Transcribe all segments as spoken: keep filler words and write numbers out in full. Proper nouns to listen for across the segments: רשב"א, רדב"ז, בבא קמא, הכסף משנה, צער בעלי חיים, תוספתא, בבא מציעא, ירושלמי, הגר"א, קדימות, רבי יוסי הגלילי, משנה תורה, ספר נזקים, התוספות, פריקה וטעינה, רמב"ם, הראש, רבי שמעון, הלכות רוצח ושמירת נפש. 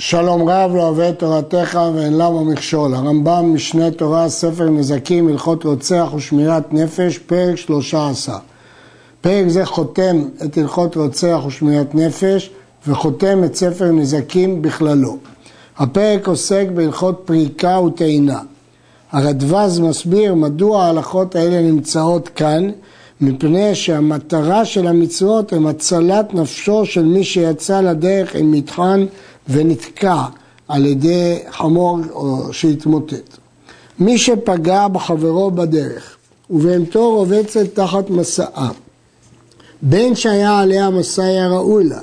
שלום רב לא אוהב את תורתך ואין למה מכשול. הרמב"ם, משנה תורה, ספר נזקים, הלכות רוצח ושמירת נפש, פרק שלוש עשרה. פרק זה חותם את הלכות רוצח ושמירת נפש וחותם את ספר נזקים בכללו. הפרק עוסק בהלכות פריקה וטעינה. הרדב"ז מסביר מדוע ההלכות האלה נמצאות כאן, מפני שהמטרה של המצוות הם הצלת נפשו של מי שיצא לדרך עם מטחן ונתקע על ידי חמור או שהתמוטט. מי שפגע בחברו בדרך ובהמתו רובצת תחת מסעה, בין שהיה עליה מסע היה ראוי לה,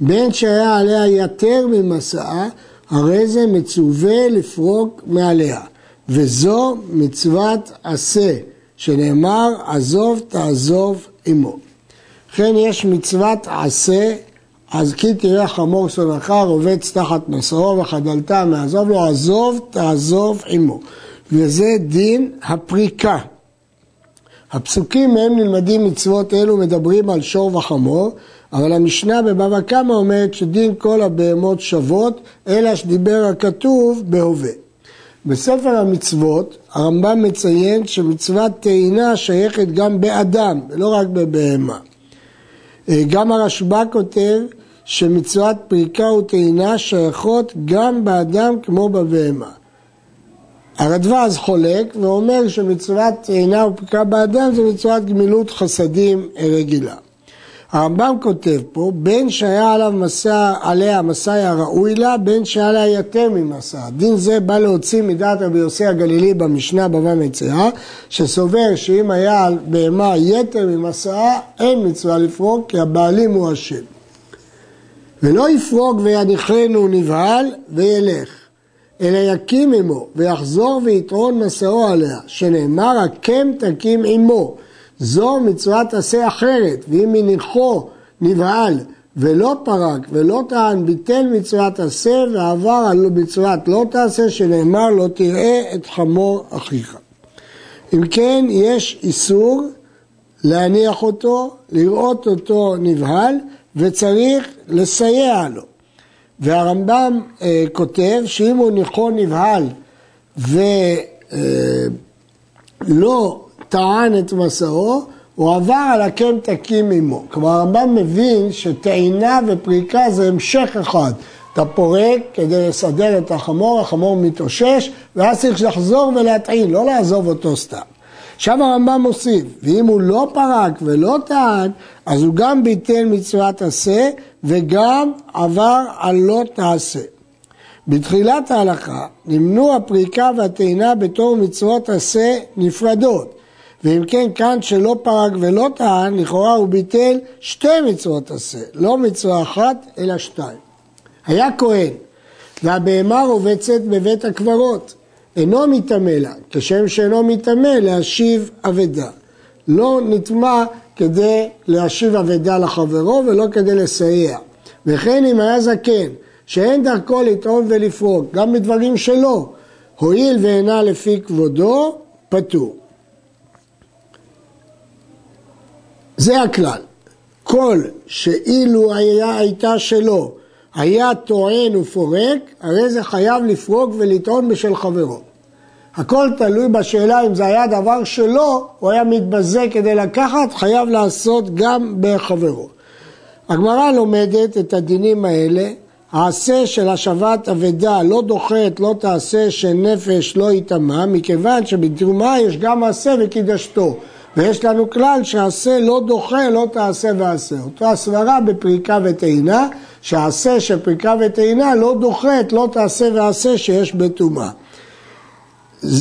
בין שהיה עליה יותר ממסעה, הרי זה מצווה לפרוק מעליה, וזו מצוות עשה, שנאמר עזוב תעזוב עמו. כן, יש מצוות עשה, אז כי תראה חמור סונך רובץ תחת מסעו וחדלתה מעזוב לו, עזוב תעזוב עמו, וזה דין הפריקה. הפסוקים מהם נלמדים מצוות אלו מדברים על שור וחמור, אבל המשנה בבא קמא אומרת שדין כל הבהמות שוות, אלא שדיבר הכתוב בהווה. בספר המצוות הרמב"ם מציין שמצוות טעינה שייכת גם באדם, לא רק בבהמה. גם הרשב"א כותב שמצוות פריקה וטעינה שייכות גם באדם כמו בבהמה. הרדב"ז חולק ואומר שמצוות טעינה ופריקה באדם זה מצוות גמילות חסדים רגילה. הרמב"ם כותב פה, בין שהיה עליו מסע, עליה מסע הראוי לה, בין שהיה עליה יותר ממסע. דין זה בא להוציא מדעת רבי יוסי הגלילי במשנה בבא מציעא, שסובר שאם היה על בהמה יתר ממסעה, אין מצווה לפרוק, כי הבעלים הוא אשם. ולא יפרוק ויניחנו נבהל וילך, אלא יקים עמו ויחזור ויתרון מסעו עליה, שנאמר הקם תקים עמו. זו מצוות עשה אחרת, ואם מניחו נבהל ולא פרק ולא טען, ביטל מצוות עשה ועבר על מצוות לא תעשה, שנאמר לא תראה את חמור אחיך. אם כן, יש איסור להניח אותו, לראות אותו נבהל, וצריך לסייע לו. והרמב"ם אה, כותב שאם הוא ניחו נבהל ולא אה, טען את מסעו, הוא עבר על הקם תקים עמו. כלומר, הרמב"ם מבין שטעינה ופריקה זה המשך אחד. אתה פורק כדי לסדר את החמור, החמור מתאושש, ואז צריך לחזור ולהטעין, לא לעזוב אותו סתם. שם הרמב"ם מוסיף, ואם הוא לא פרק ולא טען, אז הוא גם ביטל מצוות עשה, וגם עבר על לא תעשה. בתחילת ההלכה נמנו הפריקה והטעינה בתור מצוות עשה נפרדות. ואם כן, כאן שלא פרק ולא טען, לכאורה הוא ביטל שתי מצוות עשה, לא מצווה אחת, אלא שתיים. היה כהן, והבהמה רובצת בבית הקברות, אינו מתאמה לה, כשם שאינו מתאמה להשיב אבדה. לא נטמא כדי להשיב אבדה לחברו, ולא כדי לסייע. וכן אם היה זקן, שאין דרכו לטעון ולפרוק, גם בדברים שלו, הועיל ואינה לפי כבודו, פטור. זה הכלל. כל שאילו היה, הייתה שלו, היה טוען ופורק, הרי זה חייב לפרוק ולטעון בשל חברו. הכל תלוי בשאלה אם זה היה דבר שלו, הוא היה מתבזה כדי לקחת, חייב לעשות גם בחברו. הגמרא לומדת את הדינים האלה, העשה של השבת אבדה לא דוחת, לא תעשה שנפש לא יטמא, מכיוון שבתרומה יש גם עשה וקידשתו. ויש לנו כלל שעשה לא דוחה, לא תעשה ועשה. אותו הסברה בפריקה וטעינה, שעשה שפריקה וטעינה לא דוחה את לא תעשה ועשה שיש בטומאה.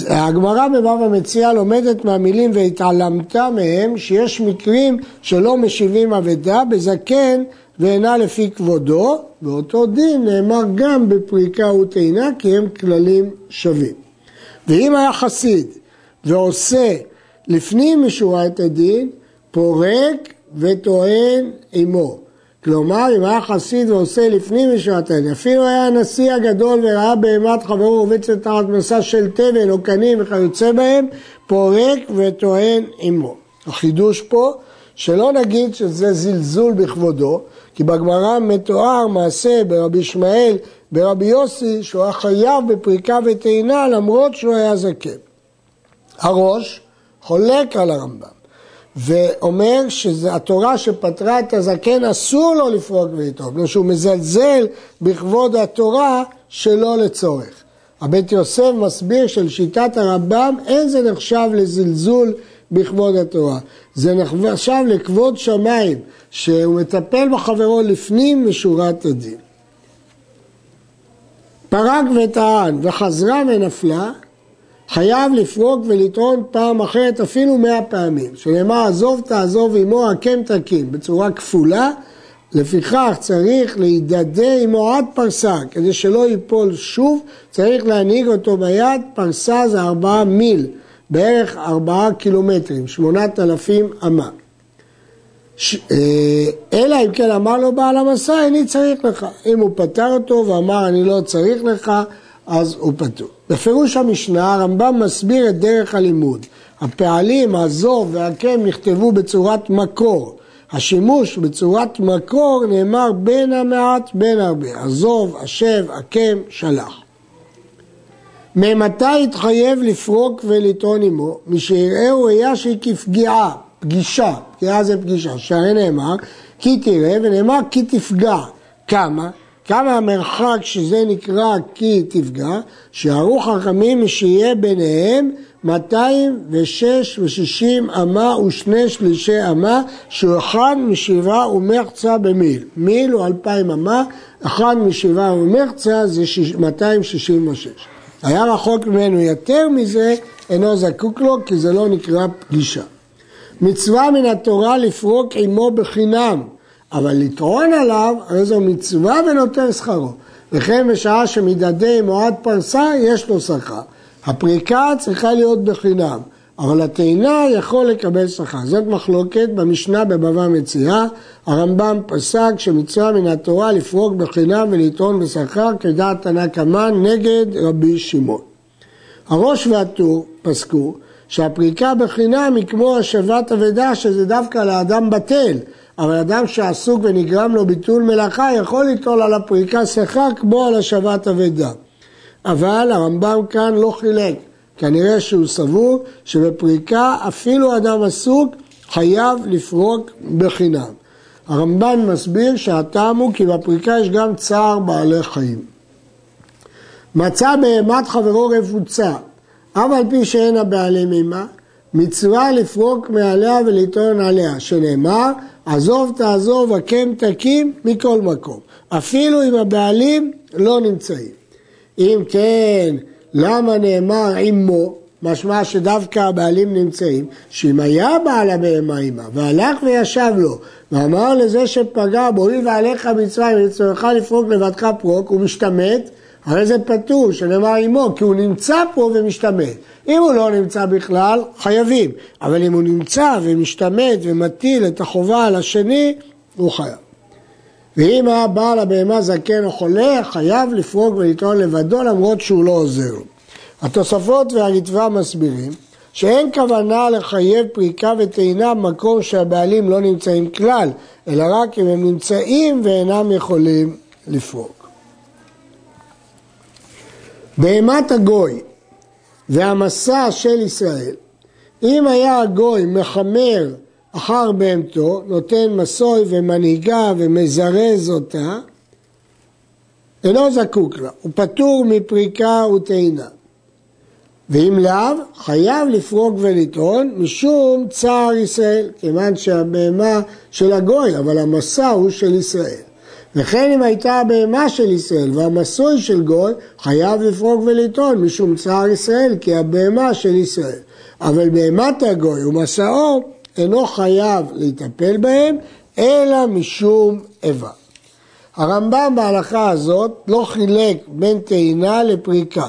הגמרא בבא מציעא לומדת מהמילים והתעלמת מהם, שיש מקרים שלא משיבים אבדה בזקן ואינה לפי כבודו, ואותו דין נאמר גם בפריקה וטעינה, כי הם כללים שווים. ואם היה חסיד ועושה לפני משורת הדין, פורק וטוען עמו. כלומר, אם היה חסיד ועושה לפני משורת הדין, אפילו היה הנשיא הגדול וראה בהמת חברו רובצת תחת מסע של תבן או קנים וכיוצא בהם, פורק וטוען עמו. החידוש פה, שלא נגיד שזה זלזול בכבודו, כי בגמרא מתואר מעשה ברבי ישמעאל, ברבי יוסי, שהוא היה חייב בפריקה וטעינה למרות שהוא היה זקן. הראש חולק על הרמב"ם, ואומר שהתורה שפטרה את הזקן אסור לו לפרוק ולטעום, לא שהוא מזלזל בכבוד התורה שלא לצורך. הבית יוסף מסביר של שיטת הרמב"ם אין זה נחשב לזלזול בכבוד התורה. זה נחשב לכבוד שמיים, שהוא מטפל בחברו לפנים משורת הדין. פרק וטען וחזרה ונפלה, חייב לפרוק ולטעון פעם אחרת אפילו מאה פעמים, שלמה עזוב תעזוב עמו הקם תקים, בצורה כפולה, לפיכך צריך להידדה עמו עד פרסה, כדי שלא ייפול שוב, צריך להנהיג אותו ביד, פרסה זה ארבעה מיל, בערך ארבעה קילומטרים, שמונת אלפים אמה. ש... אלא אם כן אמר לו בעל המסע, אני צריך לך. אם הוא פטר אותו ואמר אני לא צריך לך, אז הוא פטור. בפירוש המשנה, הרמב"ם מסביר את דרך הלימוד. הפעלים, הזוב והקם נכתבו בצורת מקור. השימוש בצורת מקור נאמר בין המעט, בין הרבה. הזוב, השב, הקם, שלח. ממתי התחייב לפרוק ולטעון עמו? משיראהו היה שהיא כפגיעה, פגישה. פגיעה זה פגישה. שהרי נאמר, כי תראה ונאמר כי תפגע. כמה? כמה המרחק שזה נקרא כי תפגע, שערוך חכמים שיהיה ביניהם מאתיים ושש ושישים אמה ושני שלישי אמה, שאחד משבעה ומחצה במיל. מיל הוא אלפיים אמה, אחד משבעה ומחצה זה מאתיים שישים ושש. היה רחוק ממנו יותר מזה, אינו זקוק לו, כי זה לא נקרא פגישה. מצווה מן התורה לפרוק עמו בחינם, אבל לטעון עליו, הרי זו מצווה ונותר שכרו. וכן בשעה שמדדה עם עד פרסה, יש לו שכר. הפריקה צריכה להיות בחינם, אבל הטעינה יכול לקבל שכר. זאת מחלוקת במשנה בבא מציעא. הרמב"ם פסק שמצווה מן התורה לפרוק בחינם ולטעון בשכר, כדעת תנא קמא נגד רבי שמעון. הראש והטור פסקו שהפריקה בחינם היא כמו השבת אבדה, שזה דווקא לאדם בטל. אבל אדם שעסוק ונגרם לו ביטול מלאכה יכול ליטול על הפריקה שכר כמו על השבת אבדה. אבל הרמב"ם כאן לא חילק. כנראה שהוא סבור שבפריקה אפילו אדם עסוק חייב לפרוק בחינם. הרמב"ם מסביר שהטעם הוא כי בפריקה יש גם צער בעלי חיים. מצא בהמת חברו רבוצה, אבל על פי שאין הבעלים עמה, מצווה לפרוק מעליה ולטעון עליה, שנאמר, עזוב תעזוב, הקם תקים, מכל מקום. אפילו אם הבעלים לא נמצאים. אם כן, למה נאמר עמו, משמע שדווקא הבעלים נמצאים, שאם היה בעל הבהמה עמה, והלך וישב לו, ואמר לזה שפגע בו, הואיל ועליך מצווה, אם יצורך לפרוק לבדך פרוק, הוא משתמט, הרי זה פטור, שנאמר עמו, כי הוא נמצא פה ומשתמט. אם הוא לא נמצא בכלל, חייבים. אבל אם הוא נמצא ומשתמט ומטיל את החובה על השני, הוא חייב. ואם היה בעל הבהמה זקן או חולה, חייב לפרוק ולטעון לבדו, למרות שהוא לא עוזר לו. התוספות והריטב"א מסבירים שאין כוונה לחייב פריקה וטעינה במקום שהבעלים לא נמצאים כלל, אלא רק אם הם נמצאים ואינם יכולים לפרוק. בהמת הגוי והמסע של ישראל, אם היה הגוי מחמר אחר בהמתו, נותן מסוי ומנהיגה ומזרז אותה, אינו זקוק לה, הוא פטור מפריקה וטעינה. ואם לאו, חייב לפרוק ולטעון משום צער ישראל, כיוון שהבהמה של הגוי, אבל המסע הוא של ישראל. וכן אם הייתה הבהמה של ישראל והמסוי של גוי, חייב לפרוק ולטעון משום צער ישראל, כי הבהמה של ישראל. אבל בהמת הגוי ומסעו, אינו חייב להיטפל בהם, אלא משום איבה. הרמב"ם בהלכה הזאת לא חילק בין טעינה לפריקה,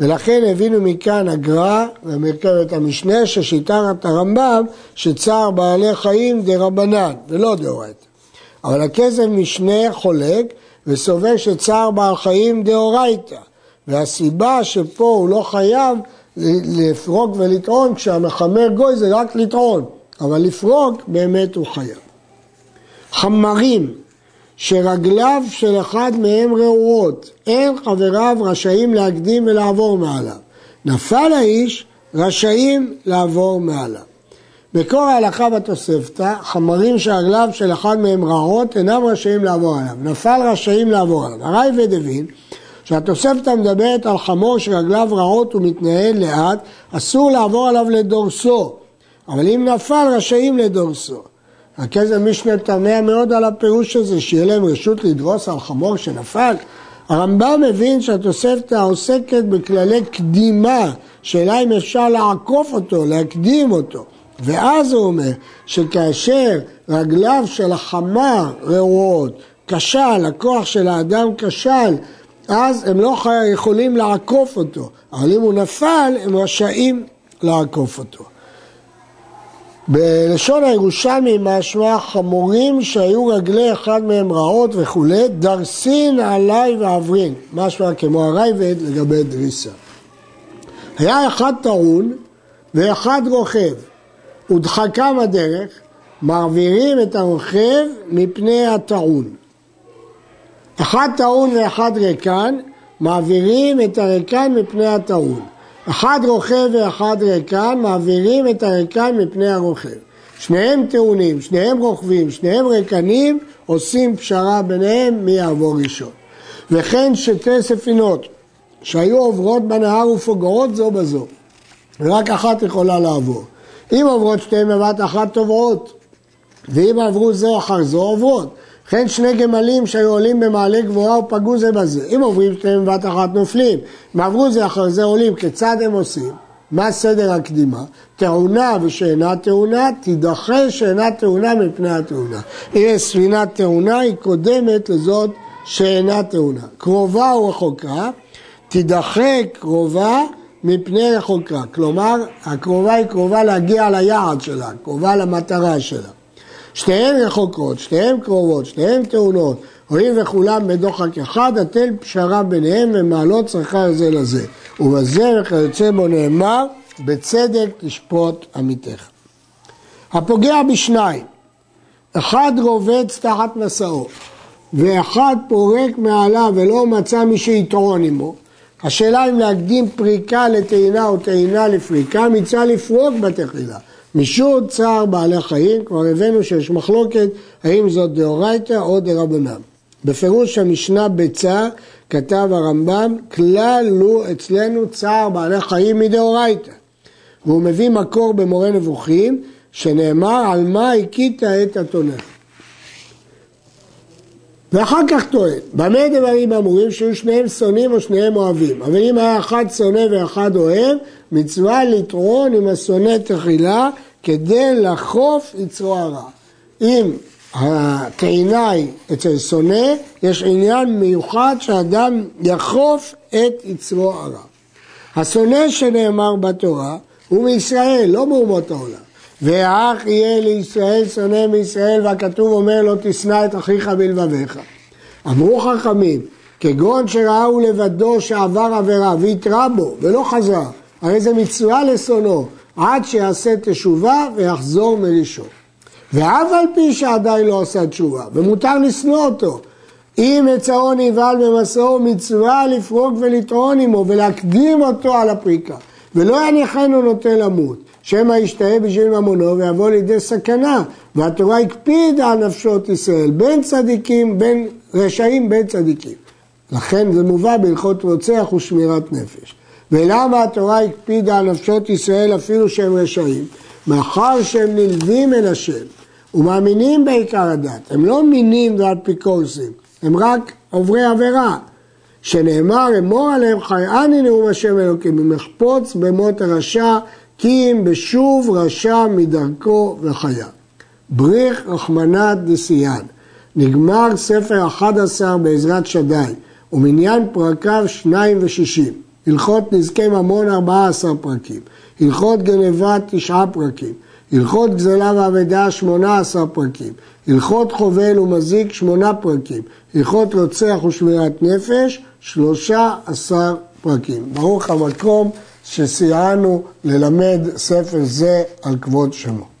ולכן הבינו מכאן הגר"א ומרכבת המשנה ששיטת הרמב"ם שצער בעלי חיים דרבנן ולא דאורייתא. אבל הכסף משנה חולק וסובר שצער בעל חיים דאורייתא, והסיבה שפה הוא לא חייב לפרוק ולטעון כשהמחמר גוי זה רק לטעון. אבל לפרוק באמת הוא חייב. חמרים שרגליו של אחד מהם רעועות, אין חבריו רשאים להקדים ולעבור מעליו. נפל האיש, רשאים לעבור מעליו. בקור ההלכה בתוספתא, חמרים שרגליו של אחד מהם רעועות, אינם רשאים לעבור עליו. נפל רשאים לעבור עליו. הרי ודבין, שהתוספתא מדברת על חמור שרגליו רעות ומתנהל לאט, אסור לעבור עליו לדורסו, אבל אם נפל רשאים לדורסו. הכסף משנה תרנע מאוד על הפירוש הזה, שיהיה להם רשות לדרוס על חמור שנפל. הרמב"ם מבין שהתוספתא עוסקת בכללי קדימה, שאלה אם אפשר לעקוף אותו, להקדים אותו. ואז הוא אומר שכאשר רגליו של החמר רעועות, כשל, הכוח של האדם כשל, אז הם לא יכולים לעקוף אותו, אבל אם הוא נפל, הם רשאים לעקוף אותו. בלשון הירושלמי משמע חמורים שהיו רגלי אחד מהם רעות וכו', דרסין עליי ועברין, משמע כמו הרייבד לגבי דריסה. היה אחד טעון ואחד רוכב, ודחקה בדרך, מעבירים את הרוכב מפני הטעון. אחד טעון ואחד ריקן, מעבירים את הריקן מפני הטעון. אחד רוכב ואחד ריקן, מעבירים את הריקן מפני הרוכב. שניהם טעונים, שניהם רוכבים, שניהם ריקנים, עושים פשרה ביניהם מי יעבור ראשון. וכן שתי ספינות שהיו עוברות בנהר ופוגעות זו בזו, ורק אחת יכולה לעבור. אם עוברות שתיהן בבת אחת טובעות, ואם עברו זו אחר זו עוברות. וכן שני גמלים שהיו עולים במעלה גבוהה ופגעו זה בזה. אם עוברים שתיהם בבת אחת נופלים, אם עברו זה אחר זה עולים, כיצד הם עושים? מה סדר הקדימה? תאונה ושאינה תאונה, תידחה שאינה תאונה מפני התאונה. הנה ספינת תאונה היא קודמת לזאת שאינה תאונה. קרובה ורחוקה, תידחה קרובה מפני רחוקה. כלומר, הקרובה היא קרובה להגיע ליעד שלה, קרובה למטרה שלה. שתיהן רחוקות, שתיהן קרובות, שתיהן תאונות, הורים וכולם בדוחק אחד, התל פשרה ביניהם ומעלות צריכה זה לזה. ובזה וכיוצא בו נאמר, בצדק תשפוט עמיתך. הפוגע בשניים, אחד רובץ תחת מסעו, ואחד פורק מעליו ולא מצא מי שיתרון עמו. השאלה אם להקדים פריקה לטעינה או טעינה לפריקה, מצא לפרוק בתחילה. משום צער בעלי חיים, כבר הבאנו שיש מחלוקת האם זאת דאורייתא או דרבנן. בפירוש המשנה בצער כתב הרמב"ם, כלל לו אצלנו צער בעלי חיים מדאורייתא. והוא מביא מקור במורה נבוכים שנאמר על מה הכית את התונך. ואחר כך טוען, במה דברים אמורים שהיו שניהם שונאים או שניהם אוהבים? אבל אם היה אחד שונא ואחד אוהב, מצווה לתרון עם השונא תחילה כדי לחוף יצרו הרע. אם הטעינה היא אצל שונא, יש עניין מיוחד שאדם יחוף את יצרו הרע. השונא שנאמר בתורה הוא מישראל, לא מאומות העולם. והאח יהיה לישראל שונא מישראל, והכתוב אומר לא תשנא את אחיך בלבביך. אמרו חכמים, כגון שראו לבדו שעבר עבירה והתרה בו ולא חזר, הרי זה מצווה לשונאו עד שיעשה תשובה ויחזור מראשו. ואף על פי שעדיין לא עשה תשובה ומותר לשנוא אותו, אם מצאו נבהל במסעו, מצווה לפרוק ולטעון עמו ולהקדים אותו על הפריקה, ולא יניחנו נוטה למות, שמא ישתהה בשביל ממונו ויבוא לידי סכנה. והתורה הקפידה על נפשות ישראל, בין צדיקים, בין רשעים, בין צדיקים. לכן זה מובא בהלכות רוצח ושמירת נפש. ולמה התורה הקפידה על נפשות ישראל אפילו שהם רשעים? מאחר שהם נלווים אל השם ומאמינים בעיקר הדת. הם לא מינים ואפיקורסים, הם רק עוברי עבירה. שנאמר, אמור עליהם חייאני נאום השם אלוקים, אם יחפוץ במות הרשע, כי אם בשוב רשע מדרכו וחיה. בריך רחמנת דסיין. נגמר ספר אחד עשר בעזרת שדי, ומניין פרקיו שתיים ושישים. הלכות נזקי ממון ארבעה עשר פרקים. הלכות גנבה תשעה פרקים. הלכות גזלה ועבדה שמונה עשר פרקים. הלכות חובל ומזיק שמונה פרקים. הלכות רוצח ושמירת נפש שלושה עשר פרקים. ברוך המקום שסייענו ללמד ספר זה על כבוד שמו.